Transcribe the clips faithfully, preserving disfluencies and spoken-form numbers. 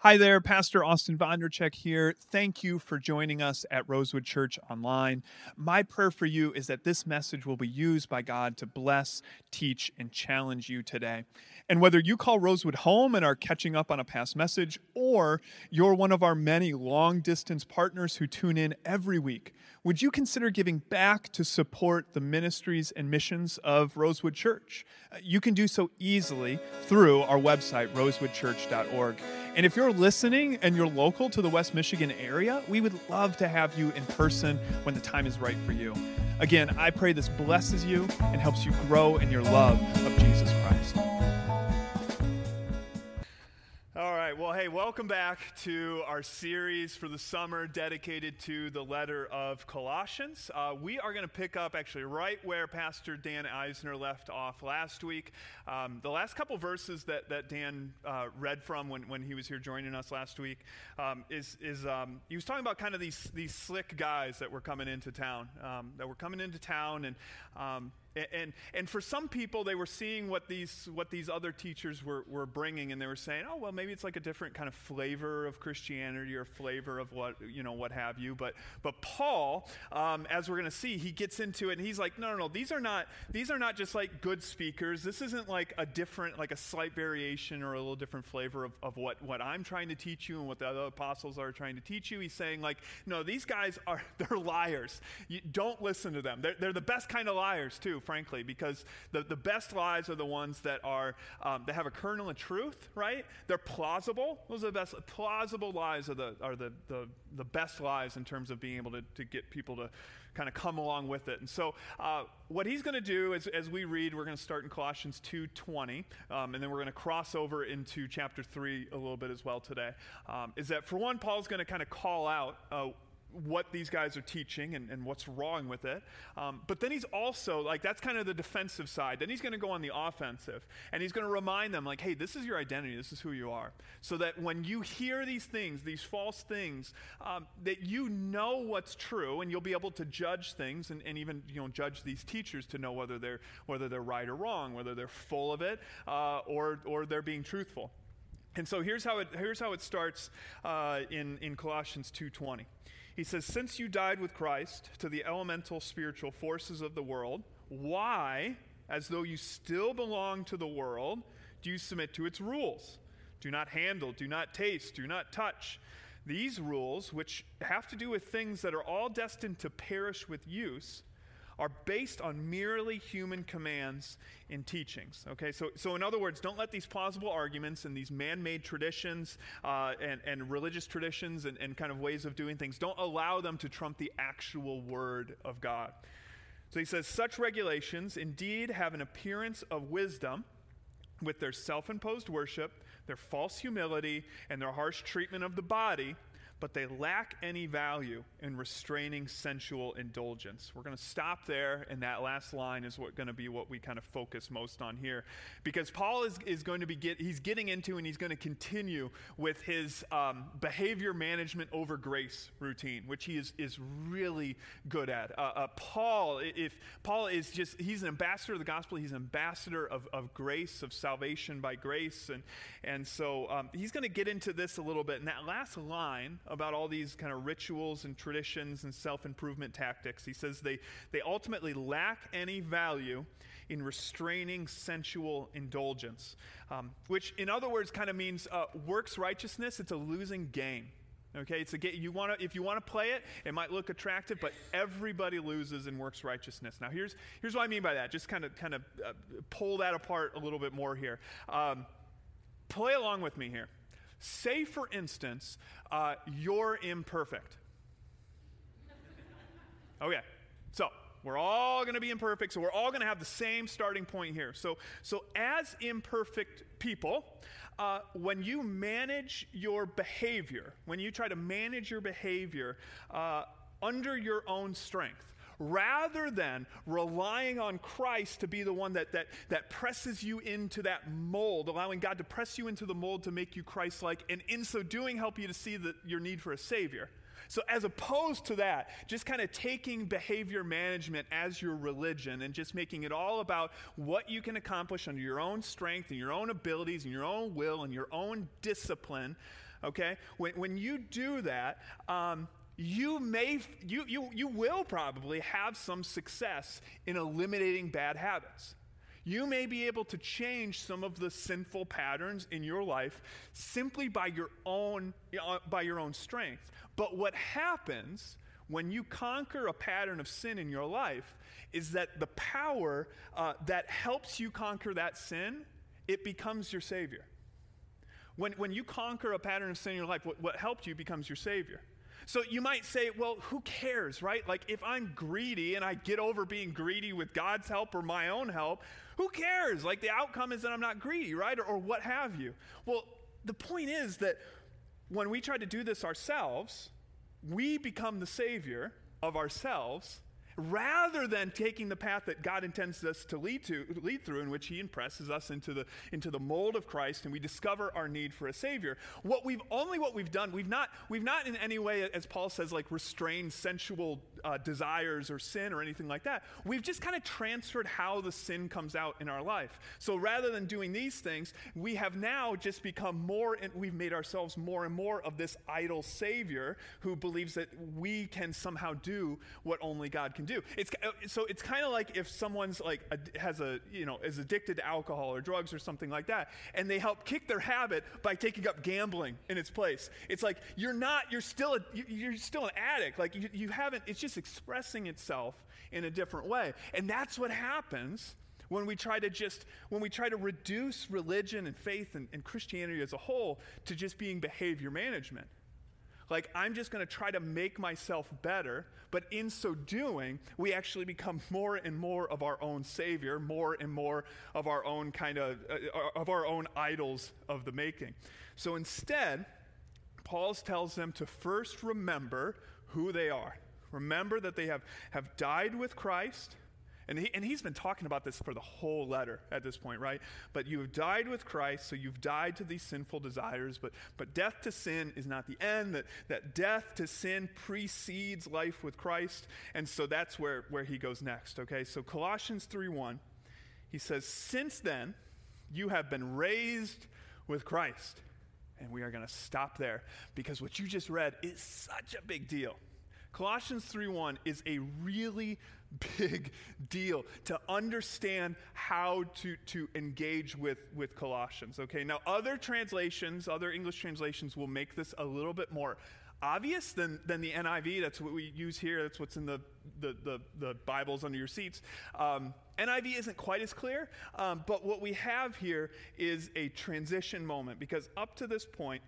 Hi there, Pastor Austin Vondrachek here. Thank you for joining us at Rosewood Church Online. My prayer for you is that this message will be used by God to bless, teach, and challenge you today. And whether you call Rosewood home and are catching up on a past message, or you're one of our many long-distance partners who tune in every week, would you consider giving back to support the ministries and missions of Rosewood Church? You can do so easily through our website, rosewood church dot org. And if you're listening and you're local to the West Michigan area, we would love to have you in person when the time is right for you. Again, I pray this blesses you and helps you grow in your love of Jesus Christ. All right, well, hey, welcome back to our series for the summer dedicated to the letter of Colossians. Uh, we are going to pick up actually right where Pastor Dan Eisner left off last week. Um, the last couple verses that, that Dan uh, read from when, when he was here joining us last week um, is, is um, he was talking about kind of these, these slick guys that were coming into town, um, that were coming into town and... Um, And and for some people, they were seeing what these what these other teachers were, were bringing, and they were saying, oh, well, maybe it's like a different kind of flavor of Christianity or flavor of what, you know, what have you. But but Paul, um, as we're going to see, he gets into it, and he's like, no, no, no, these are not these are not just like good speakers. This isn't like a different, like a slight variation or a little different flavor of, of what, what I'm trying to teach you and what the other apostles are trying to teach you. He's saying like, no, these guys are, they're liars. You don't listen to them. They're, they're the best kind of liars, too, frankly, because the, the best lies are the ones that are um, that have a kernel of truth, right? They're plausible. Those are the best plausible lies are the are the the, the best lies in terms of being able to, to get people to kind of come along with it. And so uh, what he's going to do is, as we read, we're going to start in Colossians two twenty, um, and then we're going to cross over into chapter three a little bit as well today, um, is that for one, Paul's going to kind of call out uh, what these guys are teaching and, and what's wrong with it. Um, but then he's also, like, that's kind of the defensive side. Then he's going to go on the offensive, and he's going to remind them, like, hey, this is your identity. This is who you are. So that when you hear these things, these false things, um, that you know what's true, and you'll be able to judge things and, and even, you know, judge these teachers to know whether they're whether they're right or wrong, whether they're full of it uh, or or they're being truthful. And so here's how it, here's how it starts uh, in, in Colossians two twenty. He says, since you died with Christ to the elemental spiritual forces of the world, why, as though you still belong to the world, do you submit to its rules? Do not handle, do not taste, do not touch. These rules, which have to do with things that are all destined to perish with use, are based on merely human commands and teachings. Okay, so so in other words, don't let these plausible arguments and these man-made traditions uh, and, and religious traditions and, and kind of ways of doing things, don't allow them to trump the actual word of God. So he says, such regulations indeed have an appearance of wisdom with their self-imposed worship, their false humility, and their harsh treatment of the body, but they lack any value in restraining sensual indulgence. We're going to stop there, and that last line is what going to be what we kind of focus most on here, because Paul is, is going to be get, he's getting into and he's going to continue with his um, behavior management over grace routine, which he is is really good at. Uh, uh, Paul, if Paul is just he's an ambassador of the gospel, he's an ambassador of, of grace, of salvation by grace, and and so um, he's going to get into this a little bit. And that last line about all these kind of rituals and traditions and self-improvement tactics. He says they, they ultimately lack any value in restraining sensual indulgence, um, which in other words kind of means uh, works righteousness. It's a losing game. Okay, it's a game. You want to if you want to play it, it might look attractive, but everybody loses in works righteousness. Now here's here's what I mean by that. Just kind of kind of uh, pull that apart a little bit more here. Um, play along with me here. Say, for instance, uh, you're imperfect. Okay, so we're all going to be imperfect, so we're all going to have the same starting point here. So, so as imperfect people, uh, when you manage your behavior, when you try to manage your behavior uh, under your own strength, rather than relying on Christ to be the one that that that presses you into that mold, allowing God to press you into the mold to make you Christ-like, and in so doing help you to see the, your need for a Savior. So as opposed to that, just kind of taking behavior management as your religion and just making it all about what you can accomplish under your own strength and your own abilities and your own will and your own discipline, Okay? When, when you do that, um, you may, you, you, you will probably have some success in eliminating bad habits. You may be able to change some of the sinful patterns in your life simply by your own, uh, by your own strength. But what happens when you conquer a pattern of sin in your life is that the power uh, that helps you conquer that sin, it becomes your Savior. When, when you conquer a pattern of sin in your life, what, what helped you becomes your Savior. So you might say, well, who cares, right? Like if I'm greedy and I get over being greedy with God's help or my own help, who cares? Like the outcome is that I'm not greedy, right? Or, or what have you. Well, the point is that when we try to do this ourselves, we become the Savior of ourselves rather than taking the path that God intends us to lead to, lead through, in which he impresses us into the into the mold of Christ, and we discover our need for a Savior. What we've only what we've done, we've not we've not in any way, as Paul says, like restrained sensual uh, desires or sin or anything like that. We've just kind of transferred how the sin comes out in our life. So rather than doing these things, we have now just become more, and we've made ourselves more and more of this idol Savior who believes that we can somehow do what only God can do. It's so it's kind of like if someone's like a, has a you know is addicted to alcohol or drugs or something like that, and they help kick their habit by taking up gambling in its place. It's like you're not you're still a, you're still an addict. Like you, you haven't. It's just expressing itself in a different way, and that's what happens when we try to just when we try to reduce religion and faith and, and Christianity as a whole to just being behavior management. Like, I'm just going to try to make myself better, but in so doing, we actually become more and more of our own Savior, more and more of our own kind of, uh, of our own idols of the making. So instead, Paul tells them to first remember who they are. Remember that they have, have died with Christ. And, he, and he's been talking about this for the whole letter at this point, right? But you have died with Christ, so you've died to these sinful desires, but but death to sin is not the end, that, that death to sin precedes life with Christ, and so that's where, where he goes next, okay? So Colossians three one, he says, since then, you have been raised with Christ. And we are going to stop there, because what you just read is such a big deal. Colossians three one is a really big deal to understand how to, to engage with, with Colossians. Okay, now other translations, other English translations will make this a little bit more obvious than, than the N I V. That's what we use here. That's what's in the, the, the, the Bibles under your seats. Um, N I V isn't quite as clear, um, but what we have here is a transition moment, because up to this point,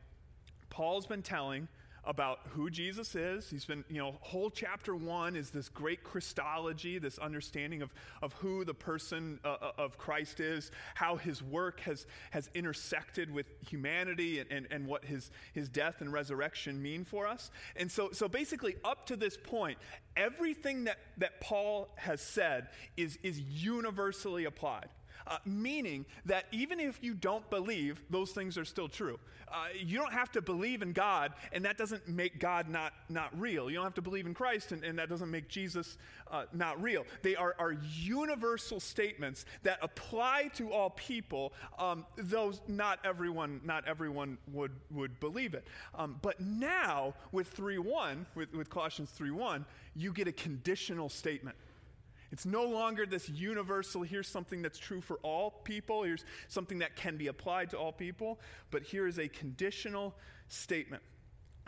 Paul's been telling about who Jesus is. He's been, you know, whole chapter one is this great Christology, this understanding of, of who the person uh, of Christ is, how his work has has intersected with humanity, and, and, and what his, his death and resurrection mean for us. And so so basically up to this point, everything that, that Paul has said is is universally applied. Uh, meaning that even if you don't believe, those things are still true. Uh, you don't have to believe in God, and that doesn't make God not, not real. You don't have to believe in Christ, and, and that doesn't make Jesus uh, not real. They are, are universal statements that apply to all people, um, though not everyone not everyone would, would believe it. Um, but now, with three one, with, with Colossians three one, you get a conditional statement. It's no longer this universal, here's something that's true for all people, here's something that can be applied to all people, but here is a conditional statement.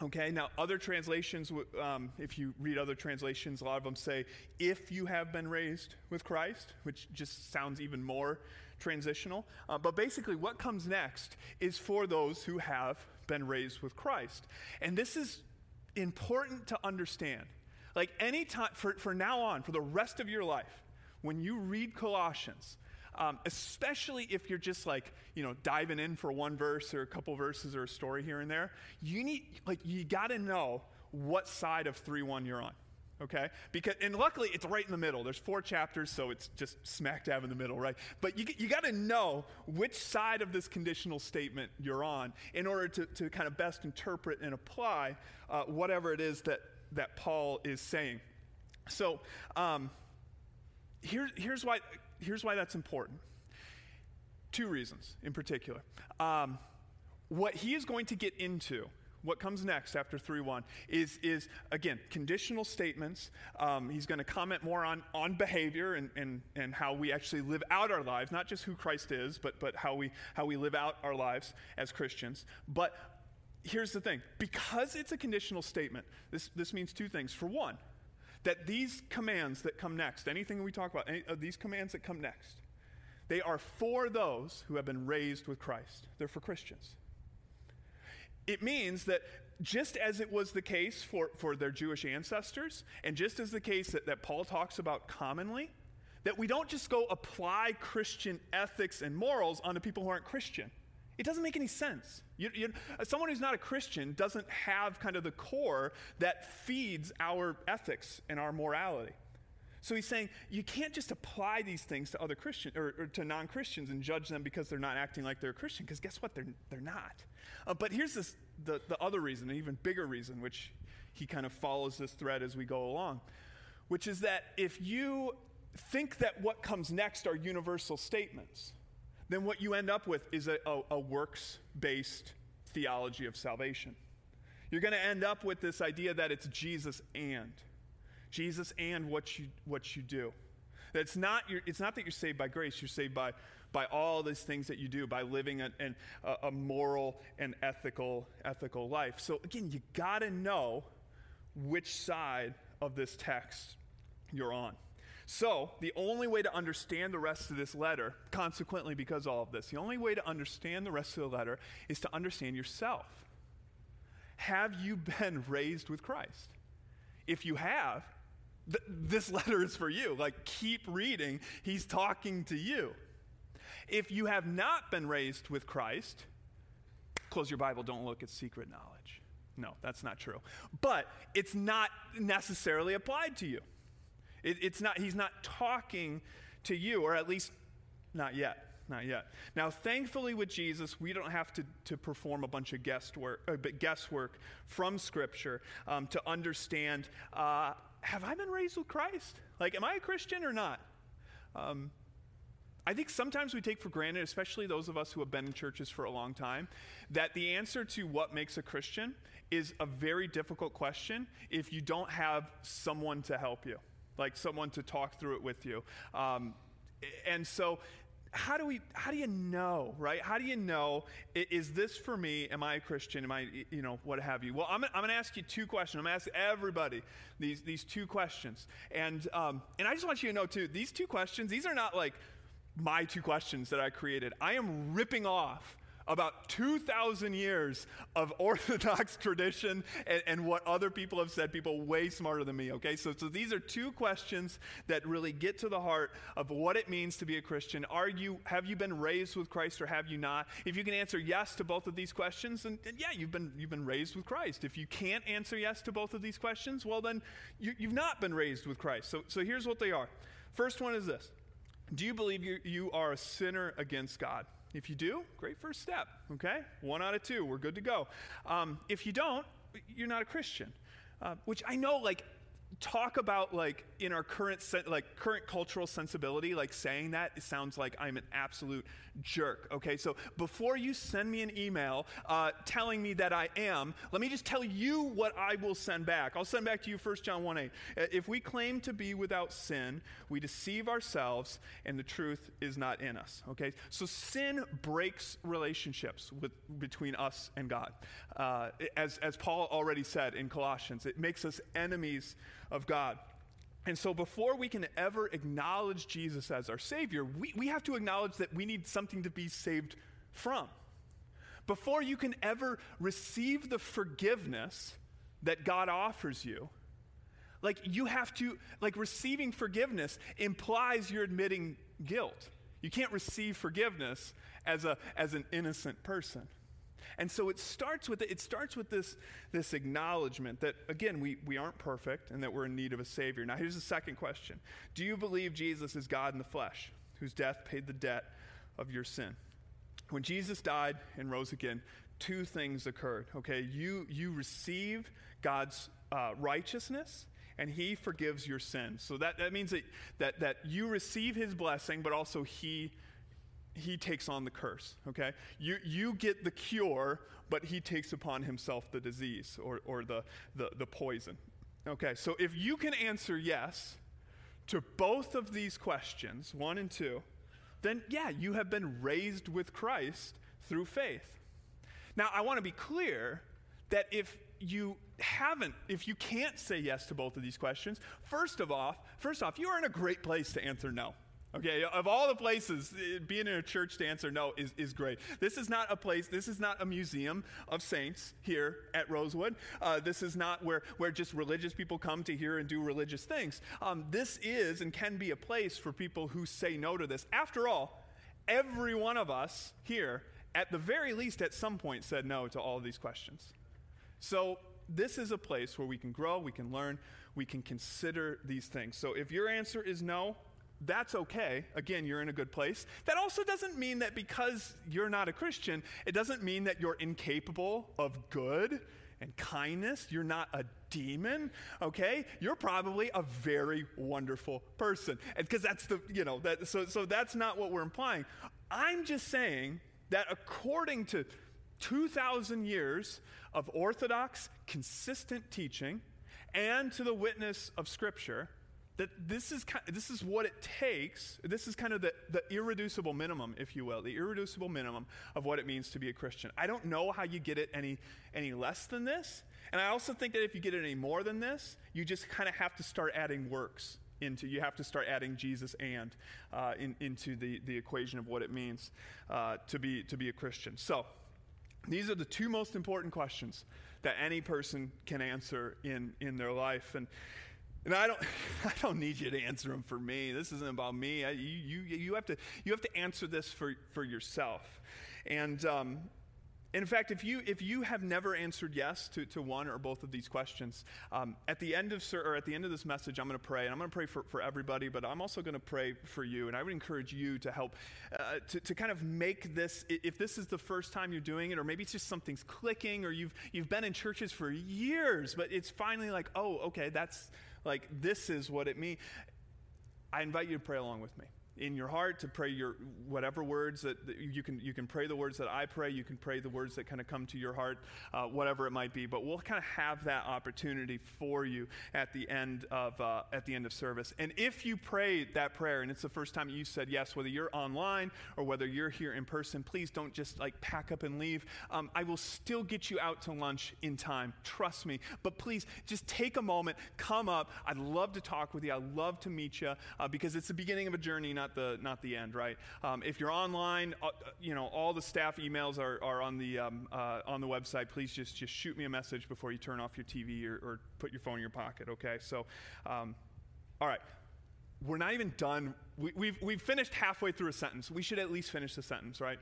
Okay, now other translations, um, if you read other translations, a lot of them say, if you have been raised with Christ, which just sounds even more transitional. Uh, but basically what comes next is for those who have been raised with Christ. And this is important to understand. Like any time, for, for now on, for the rest of your life, when you read Colossians, um, especially if you're just like, you know, diving in for one verse or a couple verses or a story here and there, you need, like, you got to know what side of three one you're on, okay? Because, and luckily, it's right in the middle. There's four chapters, so it's just smack dab in the middle, right? But you you got to know which side of this conditional statement you're on in order to, to kind of best interpret and apply uh, whatever it is that, that Paul is saying. So um, here, here's why here's why that's important. Two reasons in particular. Um, what he is going to get into, what comes next after three one, is, is again, conditional statements. Um, he's going to comment more on, on behavior and, and, and how we actually live out our lives, not just who Christ is, but, but how we, how we live out our lives as Christians. But here's the thing. Because it's a conditional statement, this, this means two things. For one, that these commands that come next, anything we talk about, any of these commands that come next, they are for those who have been raised with Christ. They're for Christians. It means that just as it was the case for, for their Jewish ancestors, and just as the case that, that Paul talks about commonly, that we don't just go apply Christian ethics and morals onto people who aren't Christian. It doesn't make any sense. You, you, someone who's not a Christian doesn't have kind of the core that feeds our ethics and our morality. So he's saying you can't just apply these things to other Christians or, or to non-Christians and judge them because they're not acting like they're a Christian, because guess what? They're they're not. Uh, but here's this, the, the other reason, an even bigger reason, which he kind of follows this thread as we go along, which is that if you think that what comes next are universal statements, then what you end up with is a, a, a works-based theology of salvation. You're going to end up with this idea that it's Jesus and. Jesus and what you what you do. That's not your, it's not that you're saved by grace. You're saved by, by all these things that you do, by living a, an, a moral and ethical ethical life. So again, you got to know which side of this text you're on. So the only way to understand the rest of this letter, consequently because of all of this, the only way to understand the rest of the letter is to understand yourself. Have you been raised with Christ? If you have, th- this letter is for you. Like, keep reading. He's talking to you. If you have not been raised with Christ, close your Bible, don't look at secret knowledge. No, that's not true. But it's not necessarily applied to you. It, it's not, he's not talking to you, or at least not yet, not yet. Now, thankfully with Jesus, we don't have to, to perform a bunch of guesswork, uh, guesswork from Scripture um, to understand, uh, have I been raised with Christ? Like, am I a Christian or not? Um, I think sometimes we take for granted, especially those of us who have been in churches for a long time, that the answer to what makes a Christian is a very difficult question if you don't have someone to help you. Like someone to talk through it with you. Um, and so how do we, how do you know, right? How do you know, is this for me? Am I a Christian? Am I, you know, what have you? Well, I'm, I'm going to ask you two questions. I'm going to ask everybody these these two questions. And um, and I just want you to know, too, these two questions, these are not like my two questions that I created. I am ripping off about two thousand years of Orthodox tradition and, and what other people have said, people way smarter than me, okay? So, so these are two questions that really get to the heart of what it means to be a Christian. Are you, have you been raised with Christ or have you not? If you can answer yes to both of these questions, then, then yeah, you've been, you've been raised with Christ. If you can't answer yes to both of these questions, well then you, you've not been raised with Christ. So, so here's what they are. First one is this. Do you believe you, you are a sinner against God? If you do, great first step, okay? One out of two, we're good to go. Um, if you don't, you're not a Christian, uh, which I know, like, talk about, like, in our current, se- like, current cultural sensibility, like, saying that, it sounds like I'm an absolute jerk, okay? So before you send me an email uh, telling me that I am, let me just tell you what I will send back. I'll send back to you First John one eight. If we claim to be without sin, we deceive ourselves, and the truth is not in us, okay? So sin breaks relationships with, between us and God. Uh, as, as Paul already said in Colossians, it makes us enemies of God. And so before we can ever acknowledge Jesus as our Savior, we, we have to acknowledge that we need something to be saved from. Before you can ever receive the forgiveness that God offers you, like you have to, like receiving forgiveness implies you're admitting guilt. You can't receive forgiveness as a as an innocent person. And so it starts with it starts with this, this acknowledgement that, again, we, we aren't perfect and that we're in need of a Savior. Now, here's the second question. Do you believe Jesus is God in the flesh, whose death paid the debt of your sin? When Jesus died and rose again, two things occurred, okay? You, you received God's uh, righteousness, and he forgives your sins. So that, that means that, that, that you receive his blessing, but also he he takes on the curse, okay? You you get the cure, but he takes upon himself the disease or, or the, the, the poison. Okay, so if you can answer yes to both of these questions, one and two, then yeah, you have been raised with Christ through faith. Now, I want to be clear that if you haven't, if you can't say yes to both of these questions, first of all, first off, you are in a great place to answer no. Okay, of all the places, being in a church to answer no is, is great. This is not a place, this is not a museum of saints here at Rosewood. Uh, this is not where, where just religious people come to hear and do religious things. Um, this is and can be a place for people who say no to this. After all, every one of us here, at the very least at some point, said no to all of these questions. So this is a place where we can grow, we can learn, we can consider these things. So if your answer is no, that's okay. Again, you're in a good place. That also doesn't mean that because you're not a Christian, it doesn't mean that you're incapable of good and kindness. You're not a demon, okay? You're probably a very wonderful person. And because that's the, you know, that, so, so that's not what we're implying. I'm just saying that according to two thousand years of orthodox, consistent teaching and to the witness of Scripture, that this is kind of, this is what it takes. This is kind of the, the irreducible minimum, if you will, the irreducible minimum of what it means to be a Christian. I don't know how you get it any any less than this. And I also think that if you get it any more than this, you just kind of have to start adding works into, you have to start adding Jesus and uh, in, into the, the equation of what it means uh, to be to be a Christian. So these are the two most important questions that any person can answer in, in their life. And And I don't, I don't need you to answer them for me. This isn't about me. I, you, you, you have to, you have to answer this for, for yourself. And um, in fact, if you, if you have never answered yes to, to one or both of these questions, um, at the end of or at the end of this message, I'm going to pray, and I'm going to pray for, for everybody, but I'm also going to pray for you. And I would encourage you to help uh, to, to kind of make this. If this is the first time you're doing it, or maybe it's just something's clicking, or you've you've been in churches for years, but it's finally like, oh, okay, that's. Like, this is what it means. I invite you to pray along with me. In your heart, to pray your whatever words that, that you can you can pray the words that I pray. You can pray the words that kind of come to your heart, uh, whatever it might be. But we'll kind of have that opportunity for you at the end of uh, at the end of service. And if you prayed that prayer and it's the first time you said yes, whether you're online or whether you're here in person, please don't just like pack up and leave. Um, I will still get you out to lunch in time. Trust me. But please just take a moment, come up. I'd love to talk with you. I'd love to meet you uh, because it's the beginning of a journey, not the not the end, right? Um, if you're online, uh, you know, all the staff emails are, are on the um, uh, on the website. Please just just shoot me a message before you turn off your T V or, or put your phone in your pocket. Okay, so um, all right, we're not even done. We, we've we've finished halfway through a sentence. We should at least finish the sentence, right?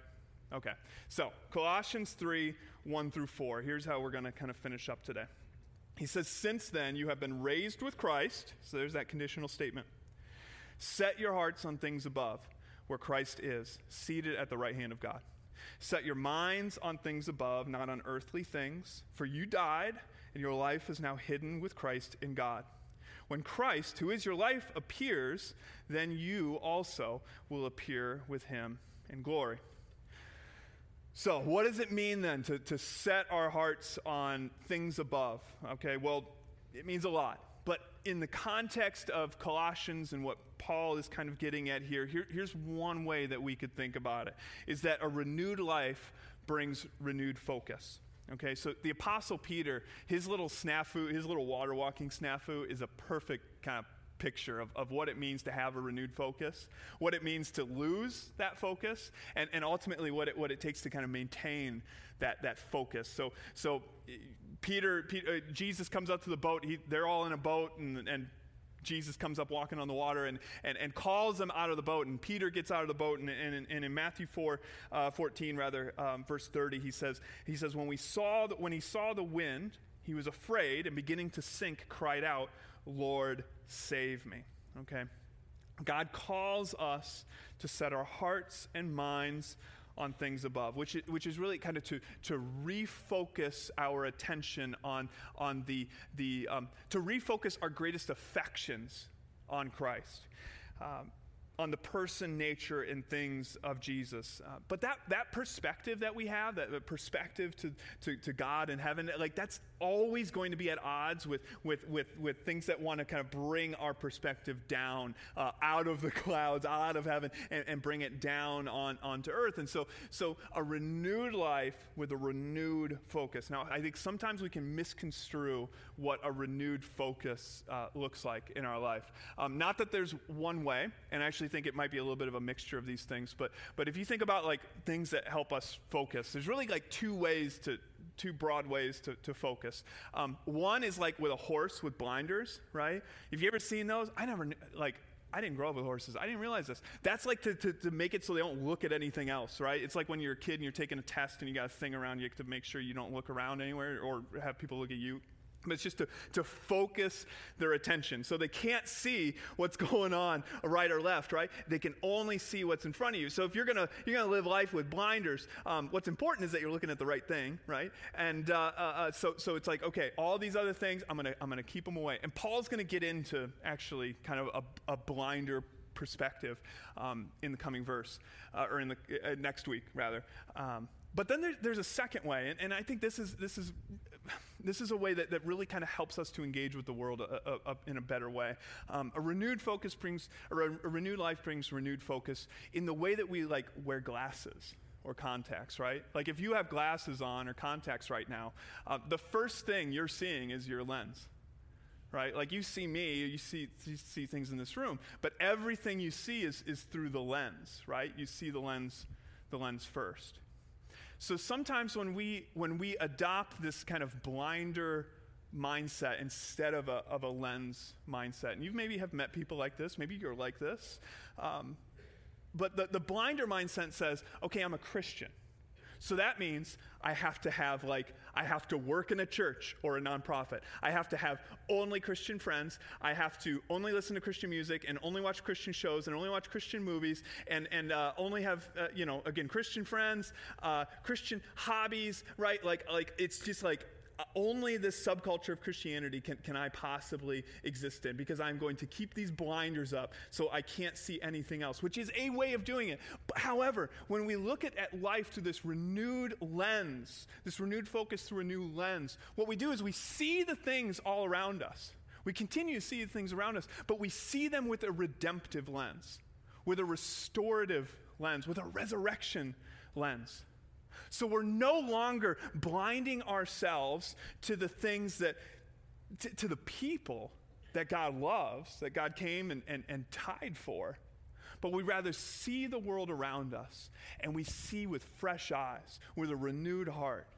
Okay, so Colossians three one through four. Here's how we're going to kind of finish up today. He says, "Since then, you have been raised with Christ." So there's that conditional statement. "Set your hearts on things above, where Christ is, seated at the right hand of God. Set your minds on things above, not on earthly things, for you died, and your life is now hidden with Christ in God. When Christ, who is your life, appears, then you also will appear with him in glory." So what does it mean then to, to set our hearts on things above? Okay, well, it means a lot. But in the context of Colossians and what Paul is kind of getting at here, here, here's one way that we could think about it, is that a renewed life brings renewed focus. Okay, so the Apostle Peter, his little snafu, his little water walking snafu is a perfect kind of picture of, of what it means to have a renewed focus, what it means to lose that focus, and, and ultimately what it what it takes to kind of maintain that that focus. So so Peter, Peter uh, Jesus comes up to the boat. He, they're all in a boat, and, and Jesus comes up walking on the water and, and, and calls them out of the boat. And Peter gets out of the boat. And, and, and in Matthew four, uh, fourteen, rather, um, verse thirty, he says, he says, when we saw the, when he saw the wind, he was afraid, and beginning to sink, cried out, "Lord, save me." Okay, God calls us to set our hearts and minds on things above, which is, which is really kind of to to refocus our attention on on the the um, to refocus our greatest affections on Christ. Um, on the person, nature, and things of Jesus. Uh, but that that perspective that we have, that perspective to, to, to God and heaven, like that's always going to be at odds with with with, with things that want to kind of bring our perspective down, uh, out of the clouds, out of heaven, and, and bring it down on onto earth. And so so a renewed life with a renewed focus. Now, I think sometimes we can misconstrue what a renewed focus uh, looks like in our life. Um, not that there's one way, and I actually think it might be a little bit of a mixture of these things, but but if you think about like things that help us focus, there's really like two ways to two broad ways to, to focus. Um, one is like with a horse with blinders, right? Have you ever seen those? I never like I didn't grow up with horses. I didn't realize this. That's like to, to, to make it so they don't look at anything else, right? It's like when you're a kid and you're taking a test and you got a thing around you to make sure you don't look around anywhere or have people look at you. But it's just to, to focus their attention. So they can't see what's going on right or left, right? They can only see what's in front of you. So if you're going to you're gonna live life with blinders, um, what's important is that you're looking at the right thing, right? And uh, uh, so so it's like, okay, all these other things, I'm going to I'm gonna keep them away. And Paul's going to get into actually kind of a, a blinder perspective um, in the coming verse, uh, or in the uh, next week, rather. Um, but then there, there's a second way, and, and I think this is this is... This is a way that, that really kind of helps us to engage with the world a, a, a, in a better way. Um, a renewed focus brings, or a, a renewed life brings renewed focus in the way that we like wear glasses or contacts, right? Like if you have glasses on or contacts right now, uh, the first thing you're seeing is your lens, right? Like you see me, you see you see things in this room, but everything you see is is through the lens, right? You see the lens, the lens first. So sometimes when we when we adopt this kind of blinder mindset instead of a of a lens mindset, and you maybe have met people like this, maybe you're like this, um, but the, the blinder mindset says, okay, I'm a Christian. So that means I have to have like, I have to work in a church or a nonprofit. I have to have only Christian friends. I have to only listen to Christian music and only watch Christian shows and only watch Christian movies and, and uh, only have, uh, you know, again, Christian friends, uh, Christian hobbies, right? Like, like it's just like, Uh, only this subculture of Christianity can, can I possibly exist in, because I'm going to keep these blinders up so I can't see anything else, which is a way of doing it. But however, when we look at, at life through this renewed lens, this renewed focus through a new lens, what we do is we see the things all around us. We continue to see the things around us, but we see them with a redemptive lens, with a restorative lens, with a resurrection lens. So we're no longer blinding ourselves to the things that, to, to the people that God loves, that God came and, and, and died for, but we rather see the world around us, and we see with fresh eyes, with a renewed heart,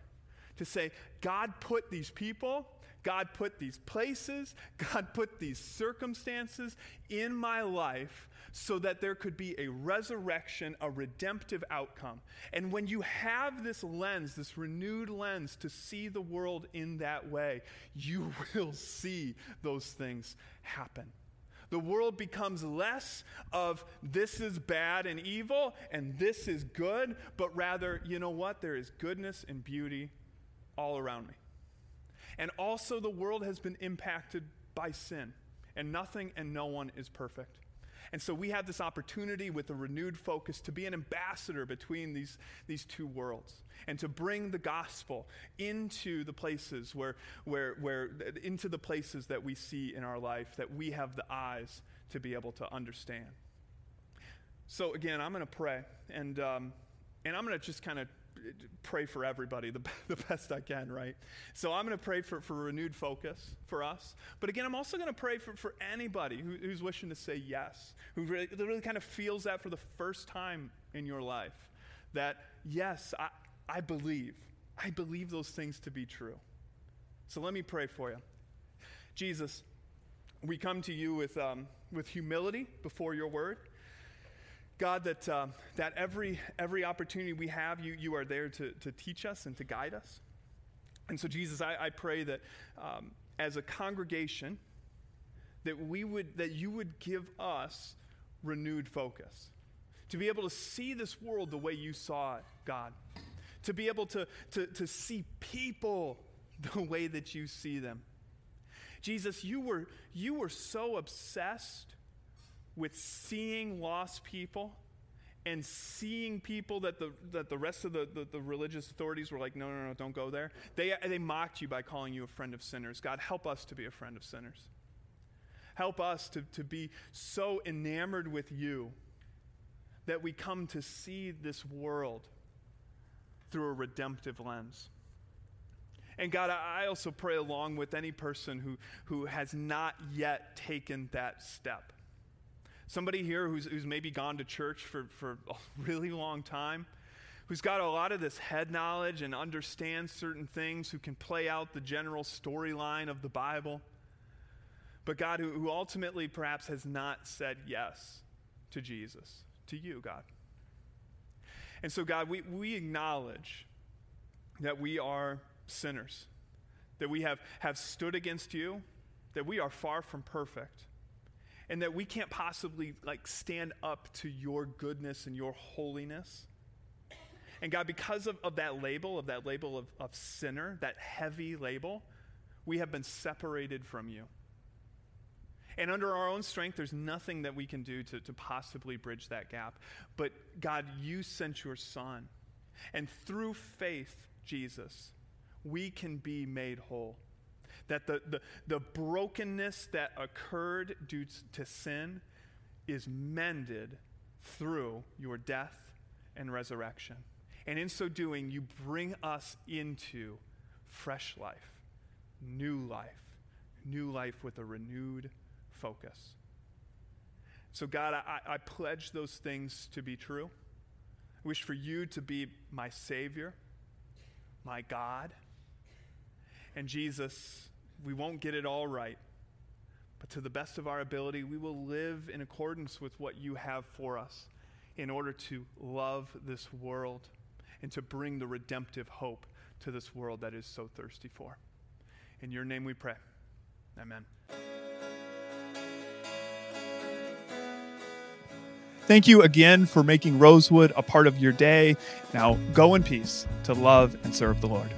to say, God put these people, God put these places, God put these circumstances in my life so that there could be a resurrection, a redemptive outcome. And when you have this lens, this renewed lens to see the world in that way, you will see those things happen. The world becomes less of this is bad and evil and this is good, but rather, you know what? There is goodness and beauty all around me. And also the world has been impacted by sin, and nothing and no one is perfect. And so we have this opportunity with a renewed focus to be an ambassador between these, these two worlds and to bring the gospel into the places where, where, where, into the places that we see in our life that we have the eyes to be able to understand. So again, I'm going to pray, and um, and I'm going to just kind of pray for everybody the, the best I can, right? So I'm going to pray for, for renewed focus for us. But again, I'm also going to pray for, for anybody who, who's wishing to say yes, who really, really kind of feels that for the first time in your life, that yes, I, I believe. I believe those things to be true. So let me pray for you. Jesus, we come to you with, um, with humility before your word. God, that uh, that every every opportunity we have, you you are there to, to teach us and to guide us. And so, Jesus, I, I pray that um, as a congregation, that we would that you would give us renewed focus, to be able to see this world the way you saw it, God, to be able to to, to see people the way that you see them. Jesus, you were you were so obsessed with seeing lost people and seeing people that the that the rest of the, the, the religious authorities were like, no, no, no, don't go there. They, they mocked you by calling you a friend of sinners. God, help us to be a friend of sinners. Help us to, to be so enamored with you that we come to see this world through a redemptive lens. And God, I also pray along with any person who, who has not yet taken that step. Somebody here who's, who's maybe gone to church for, for a really long time, who's got a lot of this head knowledge and understands certain things, who can play out the general storyline of the Bible, but God, who, who ultimately perhaps has not said yes to Jesus, to you, God. And so, God, we, we acknowledge that we are sinners, that we have, have stood against you, that we are far from perfect, and that we can't possibly like stand up to your goodness and your holiness. And God, because of, of that label, of that label of, of sinner, that heavy label, we have been separated from you. And under our own strength, there's nothing that we can do to, to possibly bridge that gap. But God, you sent your Son. And through faith, Jesus, we can be made whole. That the, the, the brokenness that occurred due to sin is mended through your death and resurrection. And in so doing, you bring us into fresh life, new life, new life with a renewed focus. So God, I, I pledge those things to be true. I wish for you to be my Savior, my God. And Jesus, we won't get it all right, but to the best of our ability, we will live in accordance with what you have for us in order to love this world and to bring the redemptive hope to this world that is so thirsty for. In your name we pray. Amen. Thank you again for making Rosewood a part of your day. Now go in peace to love and serve the Lord.